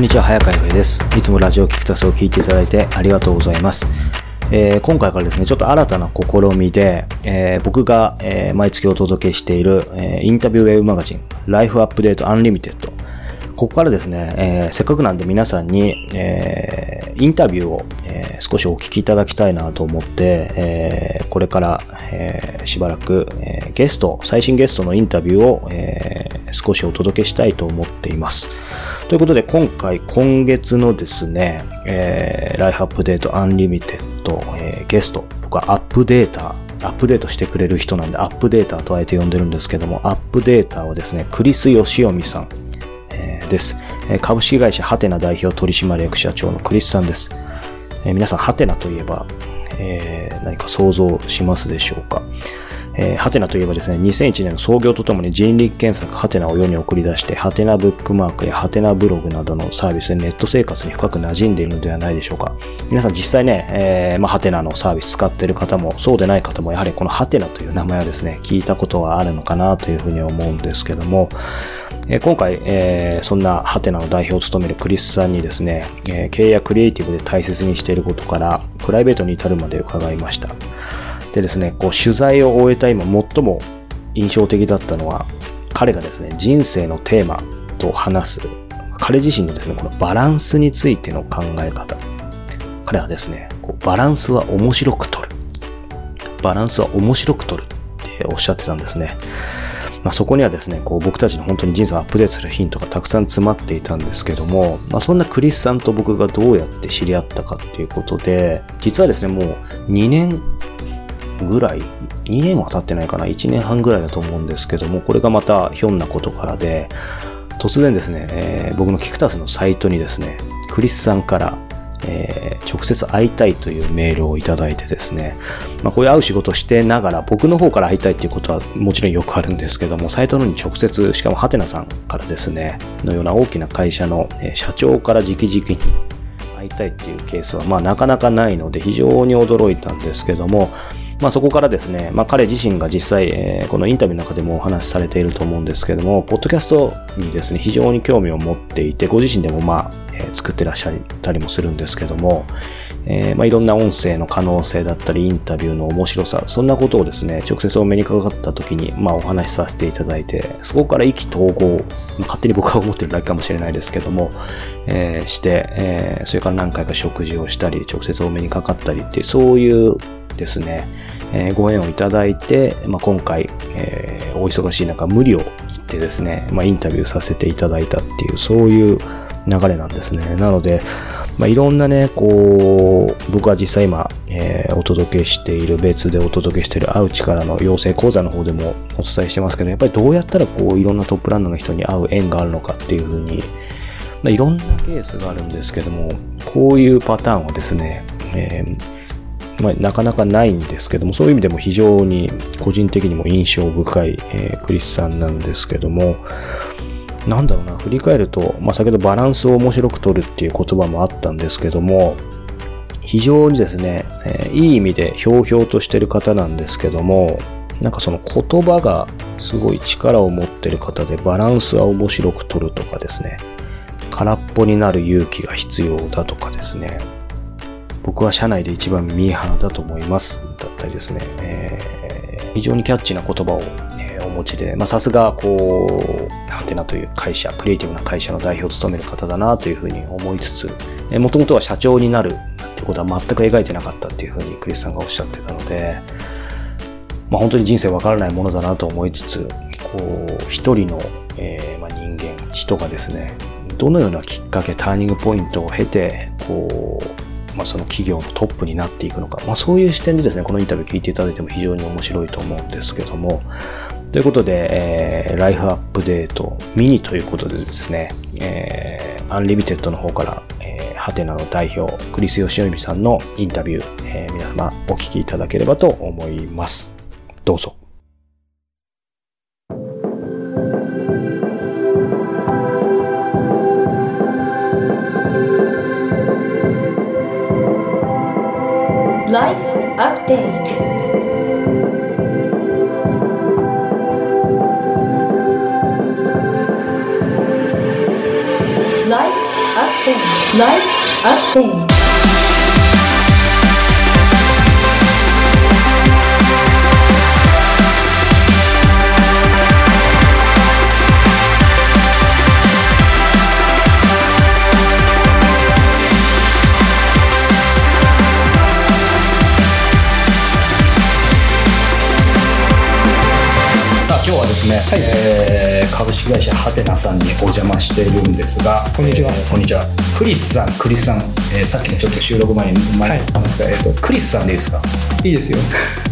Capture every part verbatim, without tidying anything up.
んにちは、早川洋平です。いつもラジオキクタスを聞いていただいてありがとうございます。えー、今回からですね、ちょっと新たな試みで、えー、僕が、えー、毎月お届けしている、えー、インタビューウェブマガジンライフアップデートアンリミテッド、ここからですね、えー、せっかくなんで皆さんに、えー、インタビューを、えー、少しお聞きいただきたいなと思って、えー、これから、えー、しばらく、えー、ゲスト、最新ゲストのインタビューを、えー、少しお届けしたいと思っています。ということで今回、今月のですね、えー、ライフアップデートアンリミテッド、えー、ゲスト、僕はアップデーター、アップデートしてくれる人なんでアップデーターとあえて呼んでるんですけども、アップデーターをですね、クリス・ヨシヨミさんです。株式会社ハテナ代表取締役社長のクリスさんです。えー、皆さんハテナといえば、えー、何か想像しますでしょうか。えー、ハテナといえばですね、にせんいちねんの創業とともに人力検索ハテナを世に送り出して、ハテナブックマークやハテナブログなどのサービスでネット生活に深く馴染んでいるのではないでしょうか。皆さん実際ね、えーまあ、ハテナのサービス使っている方もそうでない方も、やはりこのハテナという名前はですね、聞いたことはあるのかなというふうに思うんですけども、えー、今回、えー、そんなハテナの代表を務めるクリスさんにですね、えー、経営やクリエイティブで大切にしていることからプライベートに至るまで伺いました。でですね、こう取材を終えた今、最も印象的だったのは、彼がですね、人生のテーマと話す、彼自身のですね、このバランスについての考え方。彼はですね、こうバランスは面白く取る。バランスは面白く取るっておっしゃってたんですね。まあ、そこにはですね、こう僕たちの本当に人生をアップデートするヒントがたくさん詰まっていたんですけども、まあ、そんなクリスさんと僕がどうやって知り合ったかっていうことで、実はですね、もうにねんぐらい、にねんは経ってないかな、いちねんはんぐらいだと思うんですけども、これがまたひょんなことからで、突然ですね、えー、僕のキクタスのサイトにですね、クリスさんから、えー、直接会いたいというメールをいただいてですね、まあ、こういう会う仕事をしてながら、僕の方から会いたいっていうことはもちろんよくあるんですけども、サイトのに直接、しかもハテナさんからですね、のような大きな会社の社長から直々に会いたいっていうケースは、まあなかなかないので、非常に驚いたんですけども、まあそこからですね、まあ彼自身が実際、えー、このインタビューの中でもお話しされていると思うんですけども、ポッドキャストにですね、非常に興味を持っていて、ご自身でもまあ、えー、作ってらっしゃったりもするんですけども、えー、まあいろんな音声の可能性だったり、インタビューの面白さ、そんなことをですね、直接お目にかかった時に、まあお話しさせていただいて、そこから意気投合、勝手に僕は思ってるだけかもしれないですけども、えー、して、えー、それから何回か食事をしたり、直接お目にかかったりって、そういうですね、えー、ご縁をいただいて、まあ、今回、えー、お忙しい中無理を言ってですね、まあ、インタビューさせていただいたっていう、そういう流れなんですね。なので、まあ、いろんなね、こう僕は実際今、えー、お届けしている別でお届けしている会う力の養成講座の方でもお伝えしてますけど、やっぱりどうやったらこういろんなトップランナーの人に会う縁があるのかっていうふうに、まあ、いろんなケースがあるんですけども、こういうパターンはですね、えーまあ、なかなかないんですけども、そういう意味でも非常に個人的にも印象深い、えー、クリスさんなんですけども、なんだろうな、振り返ると、まあ、先ほどバランスを面白く取るっていう言葉もあったんですけども、非常にですね、えー、いい意味でひょうひょうとしてる方なんですけども、なんかその言葉がすごい力を持ってる方で、バランスは面白く取るとかですね、空っぽになる勇気が必要だとかですね、僕は社内で一番ミーハーだと思いますだったりですね、えー、非常にキャッチーな言葉を、えー、お持ちで、まあさすがこうハテナという会社、クリエイティブな会社の代表を務める方だなというふうに思いつつ、えー、元々は社長になるってことは全く描いてなかったっていうふうにクリスさんがおっしゃってたので、まあ本当に人生わからないものだなと思いつつ、こう一人の、えーまあ、人間人がですね、どのようなきっかけ、ターニングポイントを経てこうまあ、その企業のトップになっていくのか、まあ、そういう視点でですね、このインタビュー聞いていただいても非常に面白いと思うんですけども、ということで、えー、ライフアップデートミニということでですね、えー、アンリミテッドの方から、えー、ハテナの代表クリス・ヨシヨミさんのインタビュー、えー、皆様お聞きいただければと思います。どうぞ。ライフアップデート。ライフアップップデートライフアップデート。今日はですね、はい、えー、株式会社ハテナさんにお邪魔しているんですが、こんにちは、えー、こんにちは。クリスさん、クリスさん、えー、さっきのちょっと収録前に前に言ったんですが、はい、えーと、クリスさんでいいですか？いいですよ。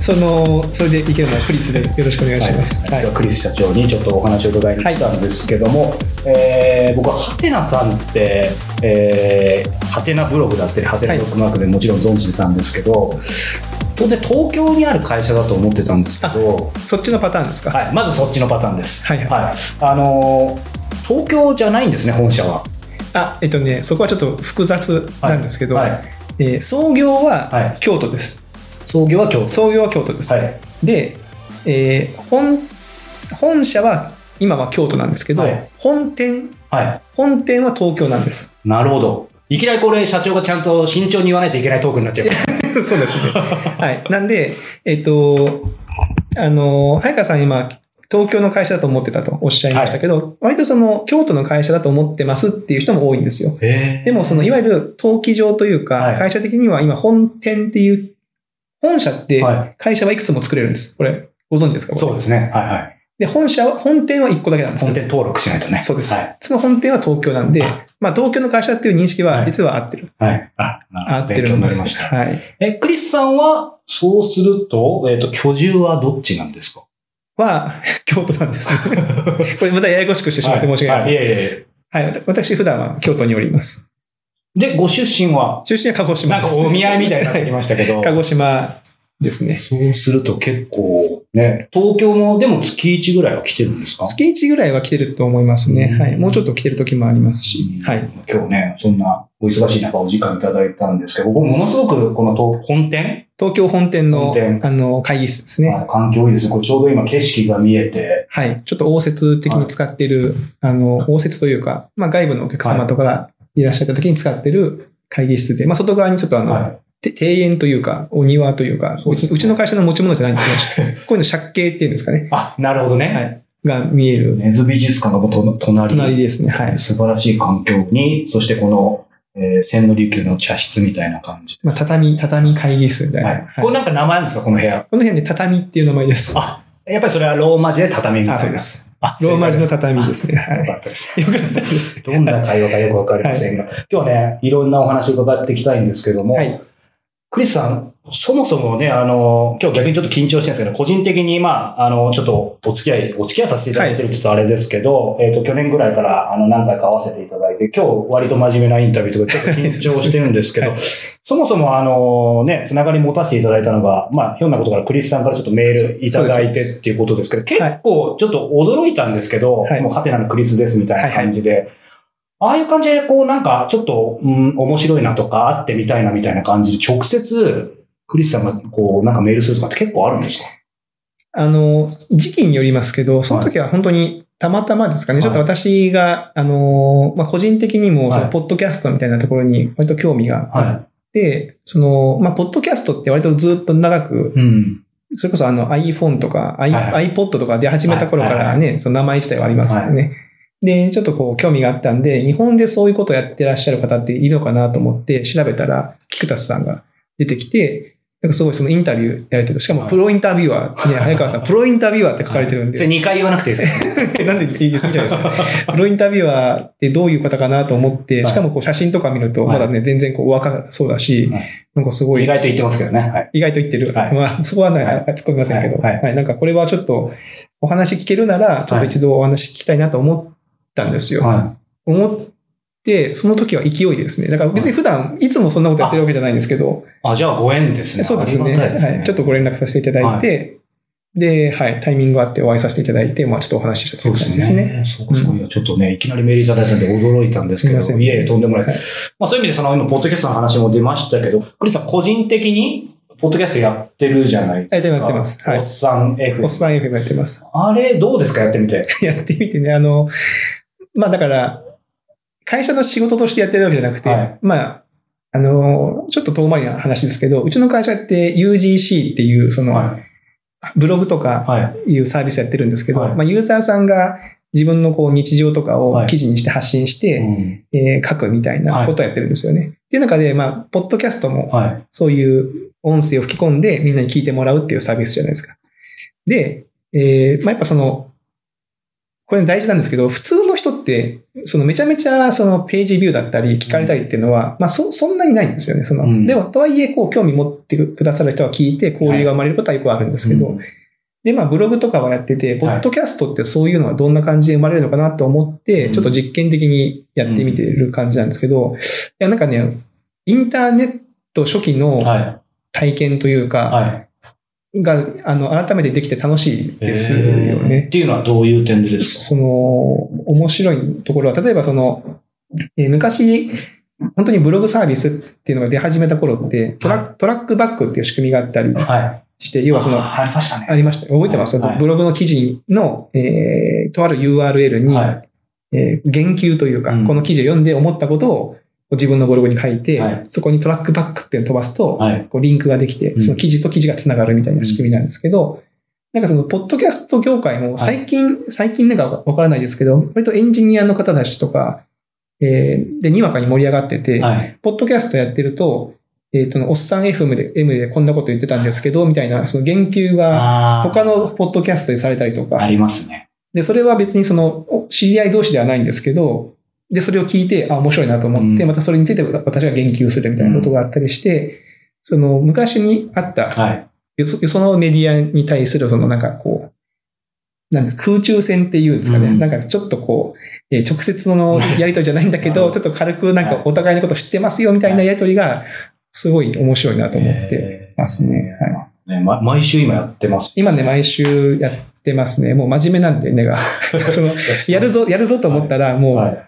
そのそれでいけるのはクリスでよろしくお願いします。はいはい、ではクリス社長にちょっとお話を伺いに来たんですけども、はい、えー、僕はハテナさんって、えー、ハテナブログだったりハテナブロックマークでもちろん存じてたんですけど。はい、当然東京にある会社だと思ってたんですけど、そっちのパターンですか？はい、まずそっちのパターンです。はいはいはい、あの東京じゃないんですね、本社は。あ、えっとね、そこはちょっと複雑なんですけど、はいはい、えー、創業は京都です。はい、創業は京都。創業は京都です。はい、で、えー、本本社は今は京都なんですけど、はい、本店、はい、本店は東京なんです。なるほど。いきなりこれ社長がちゃんと慎重に言わないといけないトークになっちゃう。そうですね。はい。なんで、えっと、あの、早川さん今、東京の会社だと思ってたとおっしゃいましたけど、はい、割とその、京都の会社だと思ってますっていう人も多いんですよ。でも、その、いわゆる、登記上というか、はい、会社的には今、本店っていう、本社って、会社はいくつも作れるんです。これ、ご存知ですか？そうですね。はいはい。で、本社は、本店はいっこだけなんです。本店登録しないとね。そうです。はい、その本店は東京なんで、まあ、東京の会社っていう認識は実は合ってる。はい。はい、あ、合ってるんです。勉強になりました。はい。え、クリスさんは、そうすると、えっと、居住はどっちなんですか？は、京都なんです。これまたややこしくしてしまって申し訳ないです。はい。はい、いえいえ。はい。私、普段は京都におります。で、ご出身は？出身は鹿児島です。なんかお見合いみたいになってきましたけど。鹿児島ですね。そうすると結構、ね、東京もでも月いちぐらいは来てるんですか？月いちぐらいは来てると思いますね。はい。もうちょっと来てる時もありますし。はい。今日ね、そんなお忙しい中お時間いただいたんですけど、僕ものすごくこの本店東京本店の、本店あの会議室ですね。環境いいですね。これちょうど今景色が見えて。はい。ちょっと応接的に使ってる、はい、あの、応接というか、まあ外部のお客様とかがいらっしゃった時に使ってる会議室で、まあ外側にちょっとあの、はい、庭園というか、お庭というか、うちの会社の持ち物じゃないんですけど、こういうの借景っていうんですかね。あ、なるほどね。はい。が見える。根津美術館が隣。隣ですね。はい。素晴らしい環境に、そしてこの、えー、千利休の茶室みたいな感じ。まあ、畳、畳会議室みたいな。はい。はい、これなんか名前あるんですか、この部屋。この部屋で畳っていう名前です。あ、やっぱりそれはローマ字で畳みたいな。そうです。あ、ローマ字の畳ですね。はい。よかったです。よかったです。どんな会話かよくわかりませんが、はい、今日ね、いろんなお話を伺っていきたいんですけども、はい、クリスさん、そもそもね、あの、今日逆にちょっと緊張してるんですけど、個人的に、まあ、あの、ちょっとお付き合い、お付き合いさせていただいてるちょっとあれですけど、はい、えっと、去年ぐらいから、あの、何回か会わせていただいて、今日割と真面目なインタビューとかちょっと緊張してるんですけど、はい、そもそもあの、ね、つながり持たせていただいたのが、まあ、ひょんなことからクリスさんからちょっとメールいただいてっていうことですけど、結構ちょっと驚いたんですけど、はい、もうハテナのクリスですみたいな感じで、はいはい、ああいう感じで、こう、なんか、ちょっと、うん、面白いなとか、会ってみたいなみたいな感じで、直接、クリスさんが、こう、なんかメールするとかって結構あるんですか？あの、時期によりますけど、その時は本当に、たまたまですかね、はい、ちょっと私が、あの、まあ、個人的にも、その、ポッドキャストみたいなところに、割と興味があって、はい、その、まあ、ポッドキャストって割とずっと長く、うん、それこそ、あの、iPhone とか、はいはい、iPod とか出始めた頃からね、はいはいはい、その名前自体はありますよね。はい、で、ちょっとこう興味があったんで、日本でそういうことをやってらっしゃる方っているのかなと思って調べたら、キクタスさんが出てきて、なんかすごいそのインタビューやれてる。しかもプロインタビュアー、ね、早川さん、プロインタビュアーって書かれてるんで。それにかい言わなくていいですか？なんでいいじゃないですか。プロインタビュアーってどういう方かなと思って、しかもこう写真とか見ると、まだね、全然こう若そうだし、なんかすごい。意外と言ってますけどね。はい、意外と言ってる。はい、まあ、そこはね、はい、突っ込みませんけど、はいはいはい。なんかこれはちょっとお話聞けるなら、ちょっと一度お話聞きたいなと思って、たんですよ、はい、思ってその時は勢いですね。だから別に普段いつもそんなことやってるわけじゃないんですけど、あ、じゃあご縁ですね。そうですね。はい、ちょっとご連絡させていただいて、はい、で、はい、タイミングがあってお会いさせていただいて、まあちょっとお話ししたという感じですね。そうですね。そうか、そうか。ちょっとね、いきなりメールいただいたんで驚いたんですけど、すみません。いえいえ、とんでもないです。まあそういう意味でその今ポッドキャストの話も出ましたけど、クリスさん個人的にポッドキャストやってるじゃないですか。やってます。はい。おっさん エフエム。おっさん エフエム やってます。あれどうですか、やってみて。やってみてね、あの。まあだから、会社の仕事としてやってるわけじゃなくて、はい、まあ、あの、ちょっと遠回りな話ですけど、うちの会社って ユージーシー っていう、その、はい、ブログとかいうサービスやってるんですけど、はい、まあ、ユーザーさんが自分のこう日常とかを記事にして発信して、はい、えー、書くみたいなことをやってるんですよね。はい、っていう中で、まあ、ポッドキャストも、そういう音声を吹き込んでみんなに聞いてもらうっていうサービスじゃないですか。で、えー、まあ、やっぱその、これ大事なんですけど、普通の人って、そのめちゃめちゃそのページビューだったり聞かれたりっていうのは、うん、まあそ、そんなにないんですよね。その、うん、でも、とはいえ、こう、興味持ってくださる人は聞いて、交流が生まれることはよくあるんですけど、はい、うん、で、まあ、ブログとかはやってて、ポッドキャストってそういうのはどんな感じで生まれるのかなと思って、はい、ちょっと実験的にやってみてる感じなんですけど、うん、いや、なんかね、インターネット初期の体験というか、はいはいが、あの、改めてできて楽しいですよね。っていうのはどういう点でですか？その、面白いところは、例えばその、えー、昔、本当にブログサービスっていうのが出始めた頃って、トラ、はい、トラックバックっていう仕組みがあったりして、はい、要はその、ありましたね。ありました。覚えてます？はい、ブログの記事の、えー、とある ユーアールエル に、はい、えー、言及というか、うん、この記事を読んで思ったことを、自分のブログに書いて、はい、そこにトラックバックっていうのを飛ばすと、はい、こうリンクができて、その記事と記事がつながるみたいな仕組みなんですけど、うん、なんかその、ポッドキャスト業界も最近、はい、最近なんかわからないですけど、割とエンジニアの方たちとか、えー、で、にわかに盛り上がってて、はい、ポッドキャストやってると、えっと、おっさん エフエム で、M でこんなこと言ってたんですけど、みたいな、その言及が他のポッドキャストでされたりとか。ありますね。で、それは別にその、知り合い同士ではないんですけど、で、それを聞いて、あ、面白いなと思って、またそれについて私が言及するみたいなことがあったりして、うん、その、昔にあった、はい、よそのメディアに対する、その、なんかこう、なんです、空中戦っていうんですかね、うん、なんかちょっとこう、えー、直接のやりとりじゃないんだけど、ちょっと軽くなんかお互いのこと知ってますよみたいなやりとりが、すごい面白いなと思ってますね。はい、ね、ま、毎週今やってます。今ね、毎週やってますね。もう真面目なんで、根が。その、やるぞ、やるぞと思ったら、もう、はいはい、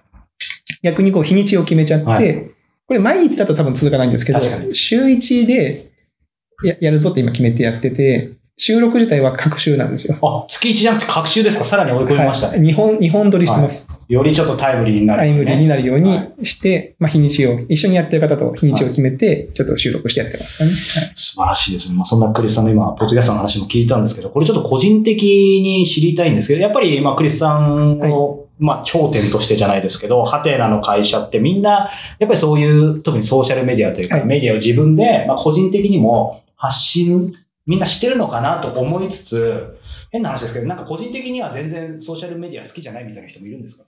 逆にこう日にちを決めちゃって、はい、これ毎日だと多分続かないんですけど、週いちで や, やるぞって今決めてやってて、収録自体は隔週なんですよ。あ、月いちじゃなくて隔週ですか？さらに追い込みましたね。日本、日本撮りしてます、はい。よりちょっとタイムリーになる、ね。タイムリーになるようにして、はい、まあ日にちを、一緒にやってる方と日にちを決めて、ちょっと収録してやってますかね。はい、素晴らしいですね。まあそんなクリスさんの今、ポッドキャストの話も聞いたんですけど、これちょっと個人的に知りたいんですけど、やっぱり今クリスさんを、はい、まあ、頂点としてじゃないですけど、ハテナの会社ってみんな、やっぱりそういう、特にソーシャルメディアというか、はい、メディアを自分で、まあ、個人的にも発信、みんなしてるのかなと思いつつ、変な話ですけど、なんか個人的には全然ソーシャルメディア好きじゃないみたいな人もいるんですか？